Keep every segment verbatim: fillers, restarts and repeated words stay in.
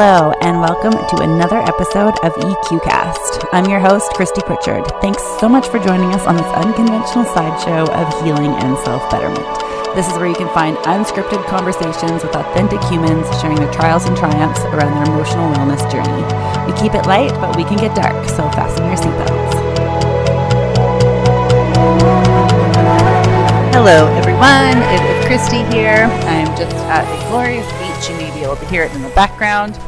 Hello, and welcome to another episode of EQCast. I'm your host, Christy Pritchard. Thanks so much for joining us on this unconventional sideshow of healing and self-betterment. This is where you can find unscripted conversations with authentic humans sharing their trials and triumphs around their emotional wellness journey. We keep it light, but we can get dark, so fasten your seatbelts. Hello, everyone. It is Christy here. I'm just at the glorious beach. You may be able to hear it in the background.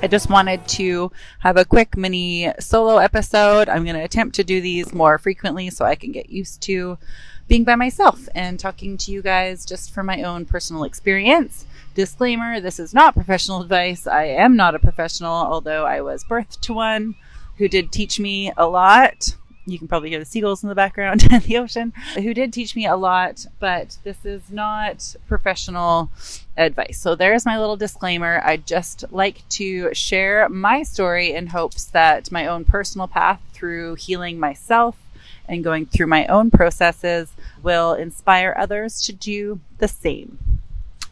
I just wanted to have a quick mini solo episode. I'm going to attempt to do these more frequently so I can get used to being by myself and talking to you guys just from my own personal experience. Disclaimer, this is not professional advice. I am not a professional, although I was birthed to one who did teach me a lot. You can probably hear the seagulls in the background and the ocean, who did teach me a lot, but this is not professional advice. So there's my little disclaimer. I just like to share my story in hopes that my own personal path through healing myself and going through my own processes will inspire others to do the same.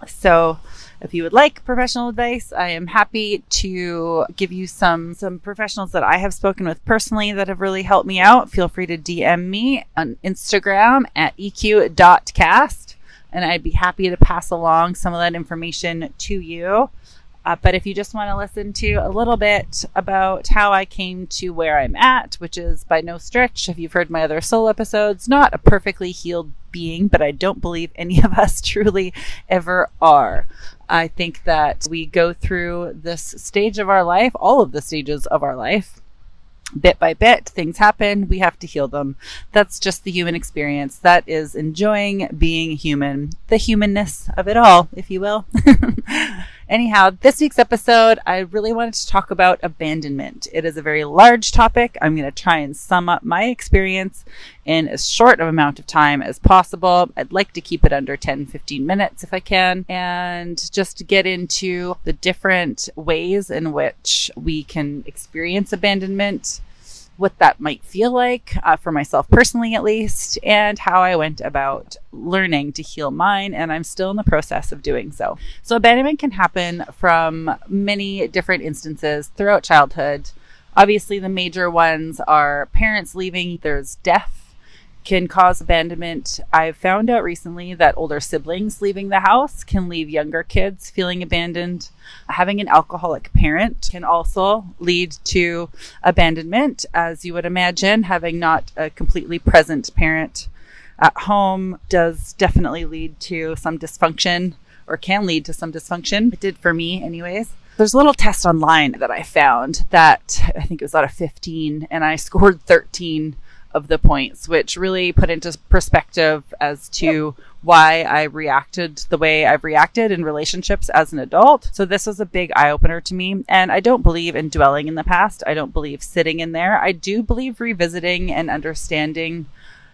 So if you would like professional advice, I am happy to give you some some professionals that I have spoken with personally that have really helped me out. Feel free to D M me on Instagram at E Q dot cast, and I'd be happy to pass along some of that information to you. Uh, but if you just want to listen to a little bit about how I came to where I'm at, which is by no stretch, if you've heard my other soul episodes, not a perfectly healed being, but I don't believe any of us truly ever are. I think that we go through this stage of our life, all of the stages of our life, bit by bit, things happen, we have to heal them. That's just the human experience. That is enjoying being human, the humanness of it all, if you will. Anyhow, this week's episode, I really wanted to talk about abandonment. It is a very large topic. I'm going to try and sum up my experience in as short of amount of time as possible. I'd like to keep it under ten, fifteen minutes if I can, and just to get into the different ways in which we can experience abandonment, what that might feel like uh, for myself personally, at least, and how I went about learning to heal mine. And I'm still in the process of doing so. So abandonment can happen from many different instances throughout childhood. Obviously, the major ones are parents leaving. There's death can cause abandonment. I've found out recently that older siblings leaving the house can leave younger kids feeling abandoned. Having an alcoholic parent can also lead to abandonment, as you would imagine. Having not a completely present parent at home does definitely lead to some dysfunction, or can lead to some dysfunction. It did for me anyways. There's a little test online that I found that I think it was out of fifteen, and I scored thirteen of the points, which really put into perspective as to yep. why I reacted the way I've reacted in relationships as an adult. So this was a big eye-opener to me. And I don't believe in dwelling in the past. I don't believe sitting in there. I do believe revisiting and understanding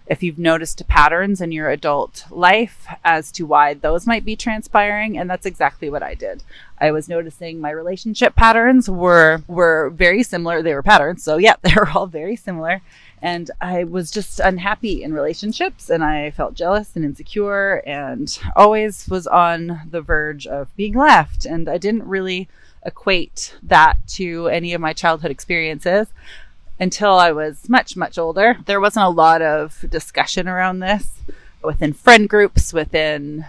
if you've noticed patterns in your adult life as to why those might be transpiring. And that's exactly what I did. I was noticing my relationship patterns were were very similar. They were patterns. So yeah, they were all very similar. And I was just unhappy in relationships, and I felt jealous and insecure and always was on the verge of being left. And I didn't really equate that to any of my childhood experiences until I was much, much older. There wasn't a lot of discussion around this within friend groups, within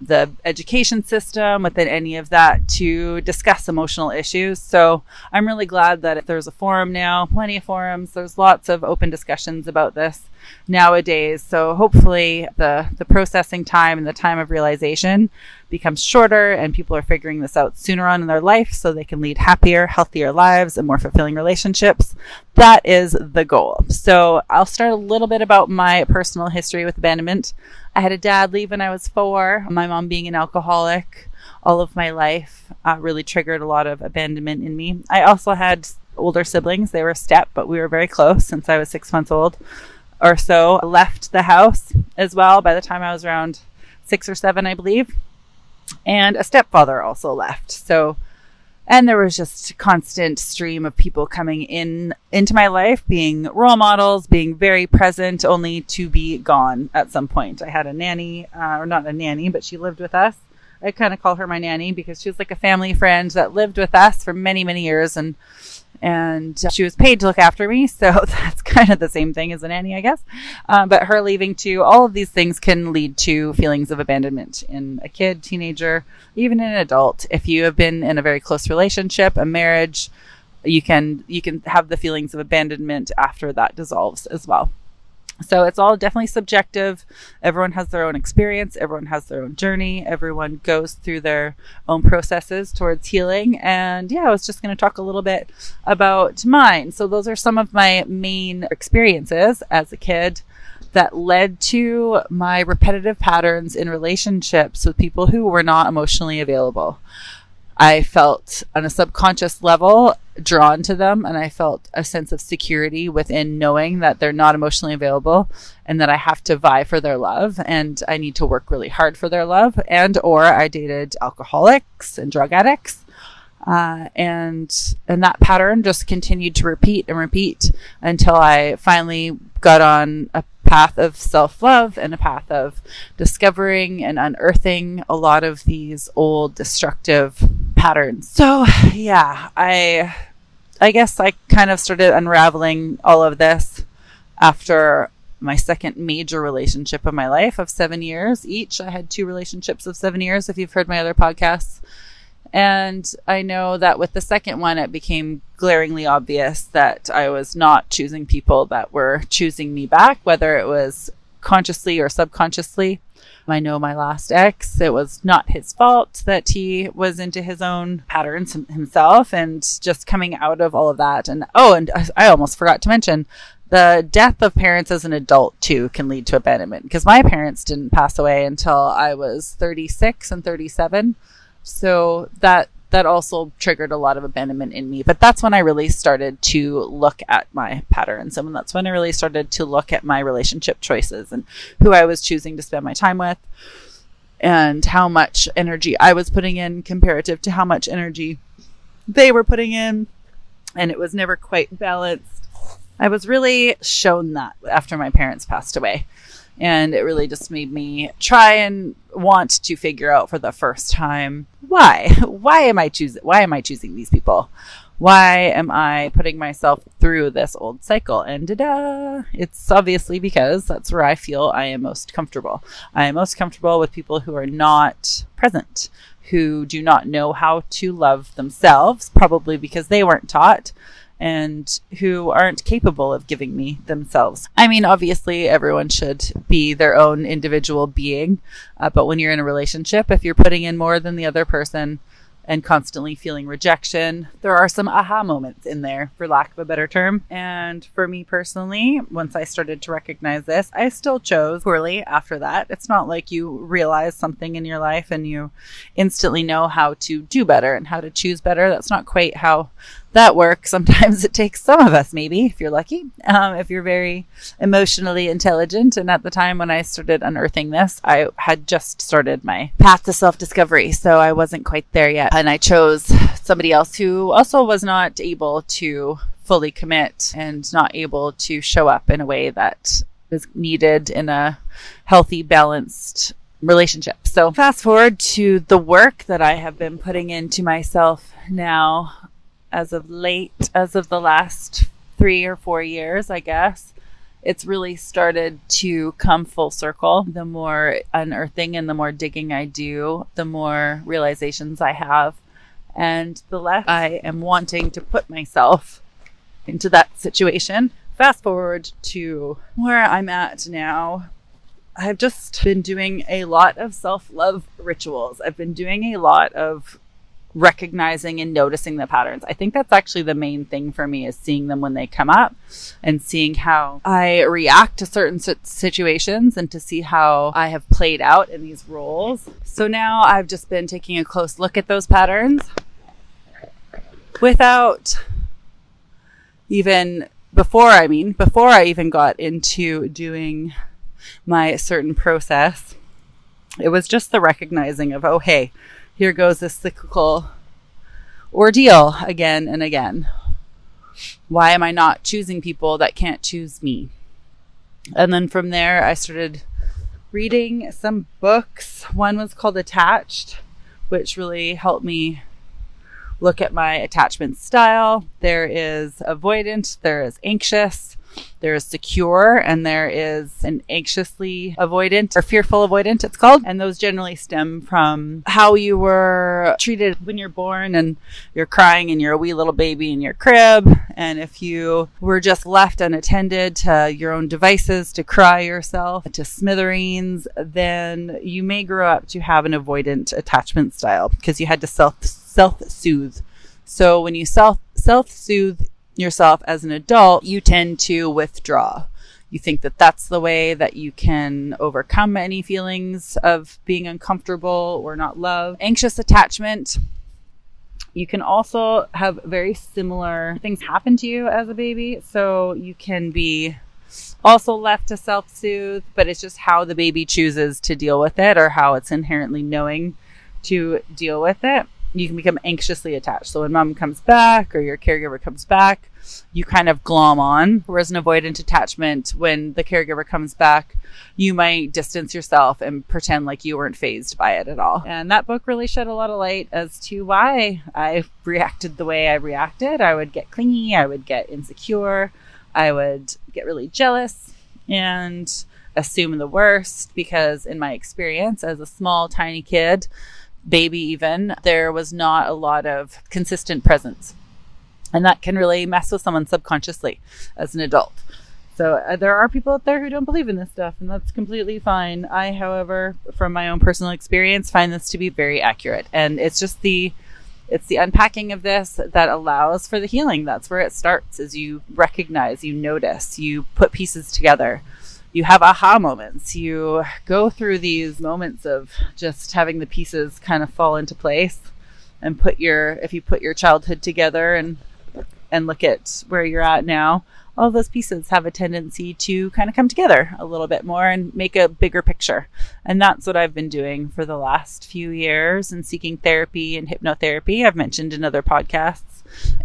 the education system, within any of that to discuss emotional issues. So I'm really glad that there's a forum now, plenty of forums. There's lots of open discussions about this nowadays. So hopefully the, the processing time and the time of realization becomes shorter, and people are figuring this out sooner on in their life so they can lead happier, healthier lives and more fulfilling relationships. That is the goal. So I'll start a little bit about my personal history with abandonment. I had a dad leave when I was four. My mom being an alcoholic all of my life uh, really triggered a lot of abandonment in me. I also had older siblings. They were step, but we were very close since I was six months old or so. I left the house as well by the time I was around six or seven, I believe. And a stepfather also left. So, and there was just a constant stream of people coming in into my life, being role models, being very present, only to be gone at some point. I had a nanny, uh, or not a nanny, but she lived with us. I kind of call her my nanny because she was like a family friend that lived with us for many, many years. And and she was paid to look after me. So that's kind of the same thing as a nanny, I guess. Um, but her leaving too, all of these things can lead to feelings of abandonment in a kid, teenager, even in an adult. If you have been in a very close relationship, a marriage, you can, you can have the feelings of abandonment after that dissolves as well. So it's all definitely subjective. Everyone has their own experience. Everyone has their own journey. Everyone goes through their own processes towards healing. And yeah, I was just going to talk a little bit about mine. So those are some of my main experiences as a kid that led to my repetitive patterns in relationships with people who were not emotionally available. I felt on a subconscious level drawn to them, and I felt a sense of security within knowing that they're not emotionally available and that I have to vie for their love and I need to work really hard for their love. And or I dated alcoholics and drug addicts. Uh, and, and that pattern just continued to repeat and repeat until I finally got on a path of self-love and a path of discovering and unearthing a lot of these old destructive patterns. So yeah, I, I guess I kind of started unraveling all of this after my second major relationship of my life of seven years each. I had two relationships of seven years, if you've heard my other podcasts. And I know that with the second one, it became glaringly obvious that I was not choosing people that were choosing me back, whether it was consciously or subconsciously. I know my last ex, it was not his fault that he was into his own patterns himself, and just coming out of all of that. And oh, and I almost forgot to mention, the death of parents as an adult too can lead to abandonment, because my parents didn't pass away until I was thirty-six and thirty-seven. So that, that also triggered a lot of abandonment in me, but that's when I really started to look at my patterns. And that's when I really started to look at my relationship choices and who I was choosing to spend my time with and how much energy I was putting in comparative to how much energy they were putting in. And it was never quite balanced. I was really shown that after my parents passed away. And it really just made me try and want to figure out for the first time, why, why am I choosing, why am I choosing these people? Why am I putting myself through this old cycle? And da-da, it's obviously because that's where I feel I am most comfortable. I am most comfortable with people who are not present, who do not know how to love themselves, probably because they weren't taught, and who aren't capable of giving me themselves. I mean, obviously everyone should be their own individual being, uh, but when you're in a relationship, if you're putting in more than the other person and constantly feeling rejection, there are some aha moments in there, for lack of a better term. And for me personally, once I started to recognize this, I still chose poorly after that. It's not like you realize something in your life and you instantly know how to do better and how to choose better. That's not quite how that works. Sometimes it takes some of us, maybe, if you're lucky, um, if you're very emotionally intelligent. And at the time when I started unearthing this, I had just started my path to self-discovery. So I wasn't quite there yet. And I chose somebody else who also was not able to fully commit and not able to show up in a way that is needed in a healthy, balanced relationship. So fast forward to the work that I have been putting into myself now. As of late, as of the last three or four years, I guess, it's really started to come full circle. The more unearthing and the more digging I do, the more realizations I have, and the less I am wanting to put myself into that situation. Fast forward to where I'm at now. I've just been doing a lot of self-love rituals. I've been doing a lot of recognizing and noticing the patterns. I think that's actually the main thing for me, is seeing them when they come up and seeing how I react to certain situations and to see how I have played out in these roles. So now I've just been taking a close look at those patterns without even before, I mean, before I even got into doing my certain process, it was just the recognizing of, oh, hey, here goes this cyclical ordeal again and again. Why am I not choosing people that can't choose me? And then from there, I started reading some books. One was called Attached, which really helped me look at my attachment style. There is avoidant, there is anxious, there is secure, and there is an anxiously avoidant or fearful avoidant, it's called. And those generally stem from how you were treated when you're born and you're crying and you're a wee little baby in your crib. And if you were just left unattended to your own devices, to cry yourself to smithereens, then you may grow up to have an avoidant attachment style because you had to self self-soothe. So when you self self-soothe yourself as an adult, you tend to withdraw. You think that that's the way that you can overcome any feelings of being uncomfortable or not loved. Anxious attachment. You can also have very similar things happen to you as a baby. So you can be also left to self-soothe, but it's just how the baby chooses to deal with it or how it's inherently knowing to deal with it. You can become anxiously attached. So when mom comes back or your caregiver comes back, you kind of glom on. Whereas an avoidant attachment, when the caregiver comes back, you might distance yourself and pretend like you weren't fazed by it at all. And that book really shed a lot of light as to why I reacted the way I reacted. I would get clingy. I would get insecure. I would get really jealous and assume the worst because in my experience as a small, tiny kid, baby even, there was not a lot of consistent presence. And that can really mess with someone subconsciously as an adult. So uh, there are people out there who don't believe in this stuff, and that's completely fine. I, however, from my own personal experience, find this to be very accurate. And it's just the, it's the unpacking of this that allows for the healing. That's where it starts, is you recognize, you notice, you put pieces together. You have aha moments. You go through these moments of just having the pieces kind of fall into place and put your, if you put your childhood together and, and look at where you're at now, all those pieces have a tendency to kind of come together a little bit more and make a bigger picture. And that's what I've been doing for the last few years and seeking therapy and hypnotherapy. I've mentioned in other podcasts,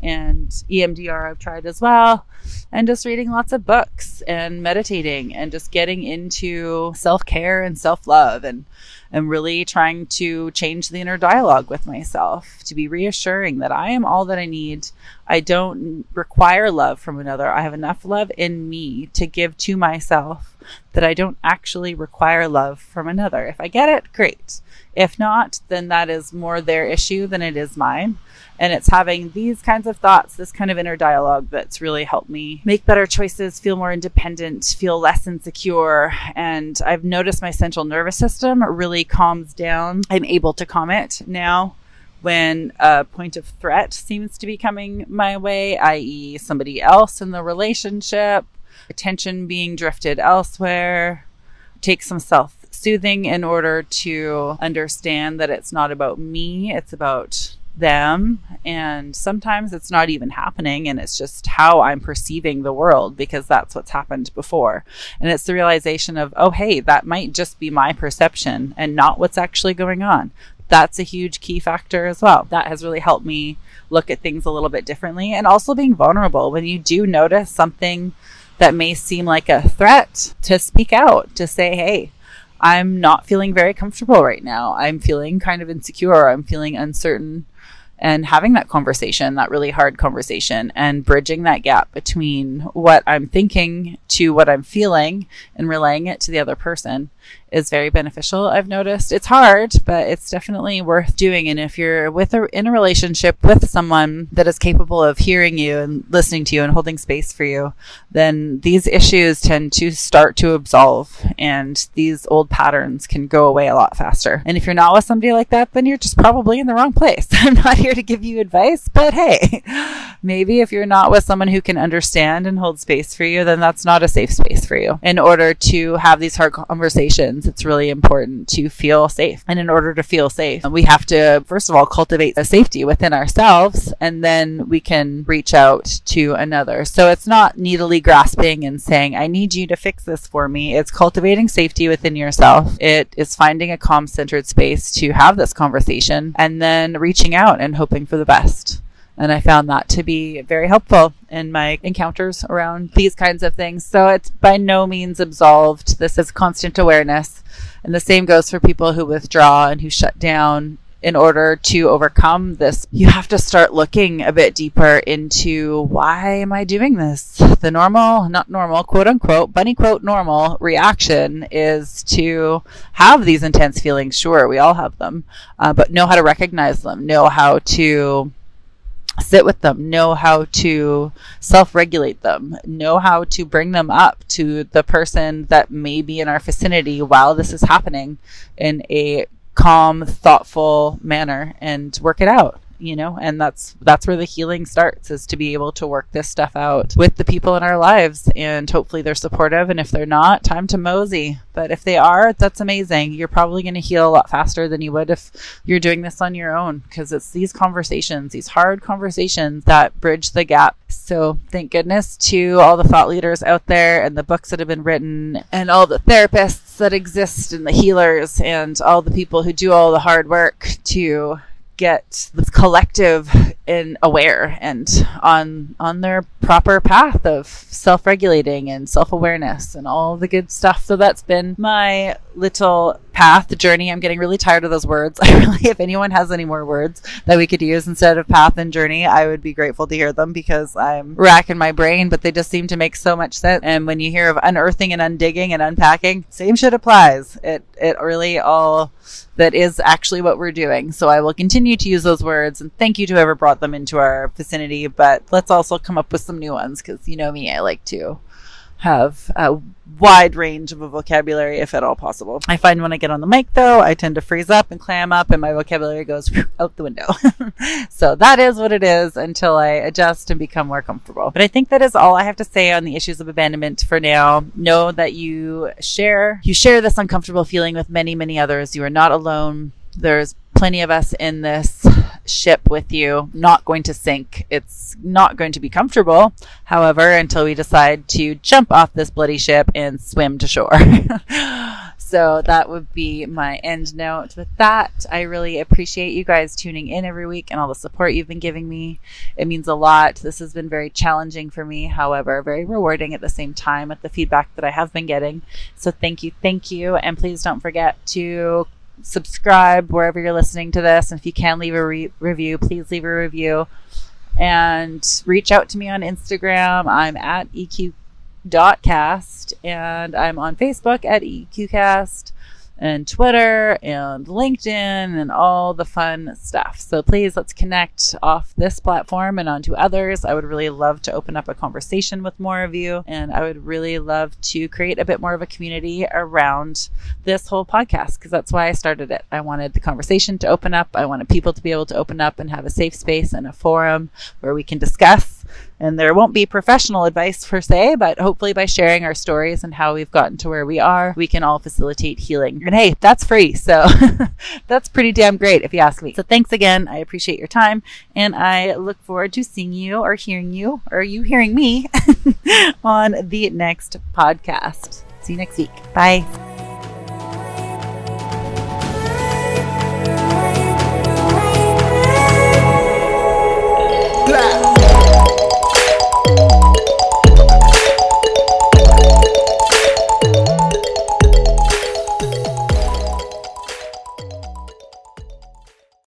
and E M D R I've tried as well, and just reading lots of books and meditating and just getting into self-care and self-love and, and really trying to change the inner dialogue with myself to be reassuring that I am all that I need. I don't require love from another. I have enough love in me to give to myself that I don't actually require love from another. If I get it, great. If not, then that is more their issue than it is mine. And it's having these kinds of thoughts, this kind of inner dialogue, that's really helped me make better choices, feel more independent, feel less insecure. And I've noticed my central nervous system really calms down. I'm able to calm it now when a point of threat seems to be coming my way, that is somebody else in the relationship, attention being drifted elsewhere. Take some self-soothing in order to understand that it's not about me, it's about them. And sometimes it's not even happening, and it's just how I'm perceiving the world, because that's what's happened before. And it's the realization of, oh, hey, that might just be my perception and not what's actually going on. That's a huge key factor as well. That has really helped me look at things a little bit differently, and also being vulnerable when you do notice something that may seem like a threat, to speak out, to say, hey, I'm not feeling very comfortable right now. I'm feeling kind of insecure. I'm feeling uncertain. And having that conversation, that really hard conversation, and bridging that gap between what I'm thinking to what I'm feeling and relaying it to the other person is very beneficial. I've noticed it's hard, but it's definitely worth doing. And if you're with a, in a relationship with someone that is capable of hearing you and listening to you and holding space for you, then these issues tend to start to absolve, and these old patterns can go away a lot faster. And if you're not with somebody like that, then you're just probably in the wrong place. I'm not here to give you advice, but hey, maybe if you're not with someone who can understand and hold space for you, then that's not a safe space for you. In order to have these hard conversations, it's really important to feel safe. And in order to feel safe, we have to, first of all, cultivate a safety within ourselves, and then we can reach out to another. So it's not needily grasping and saying, I need you to fix this for me. It's cultivating safety within yourself. It is finding a calm-centered space to have this conversation, and then reaching out and hoping for the best. And I found that to be very helpful in my encounters around these kinds of things. So it's by no means absolved. This is constant awareness. And the same goes for people who withdraw and who shut down in order to overcome this, you have to start looking a bit deeper into, why am I doing this? The normal, not normal, quote unquote, bunny quote normal reaction is to have these intense feelings. Sure, we all have them, uh, but know how to recognize them, know how to sit with them, know how to self-regulate them, know how to bring them up to the person that may be in our vicinity while this is happening in a calm, thoughtful manner, and work it out, you know, and that's, that's where the healing starts, is to be able to work this stuff out with the people in our lives, and hopefully they're supportive. And if they're not, time to mosey. But if they are, that's amazing. You're probably going to heal a lot faster than you would if you're doing this on your own, because it's these conversations, these hard conversations, that bridge the gap. So thank goodness to all the thought leaders out there, and the books that have been written, and all the therapists that exist, and the healers, and all the people who do all the hard work to get the collective and aware and on on their proper path of self-regulating and self-awareness and all the good stuff. So that's been my little path journey. I'm getting really tired of those words. I really, if anyone has any more words that we could use instead of path and journey, I would be grateful to hear them, because I'm racking my brain, but they just seem to make so much sense. And when you hear of unearthing and undigging and unpacking, same shit applies. It it really all, that is actually what we're doing. So I will continue to use those words, and thank you to whoever brought them into our vicinity, but let's also come up with some new ones, because you know me, I like to have a wide range of a vocabulary if at all possible. I find when I get on the mic though, I tend to freeze up and clam up, and my vocabulary goes out the window. So that is what it is until I adjust and become more comfortable. But I think that is all I have to say on the issues of abandonment for now. Know that you share, you share this uncomfortable feeling with many, many others. You are not alone. There's plenty of us in this ship with you, not going to sink. It's not going to be comfortable, however, until we decide to jump off this bloody ship and swim to shore. So that would be my end note with that. I really appreciate you guys tuning in every week and all the support you've been giving me. It means a lot. This has been very challenging for me, however, very rewarding at the same time, at the feedback that I have been getting. So thank you. Thank you. And please don't forget to subscribe wherever you're listening to this, and if you can leave a re- review, please leave a review, and reach out to me on Instagram. I'm at E Q dot cast, and I'm on Facebook at E Q cast, and Twitter and LinkedIn and all the fun stuff. So please, let's connect off this platform and onto others. I would really love to open up a conversation with more of you, and I would really love to create a bit more of a community around this whole podcast, because that's why I started it. I wanted the conversation to open up. I wanted people to be able to open up and have a safe space and a forum where we can discuss. And there won't be professional advice per se, but hopefully by sharing our stories and how we've gotten to where we are, we can all facilitate healing. And hey, that's free. So that's pretty damn great if you ask me. So thanks again. I appreciate your time, and I look forward to seeing you or hearing you or you hearing me on the next podcast. See you next week. Bye.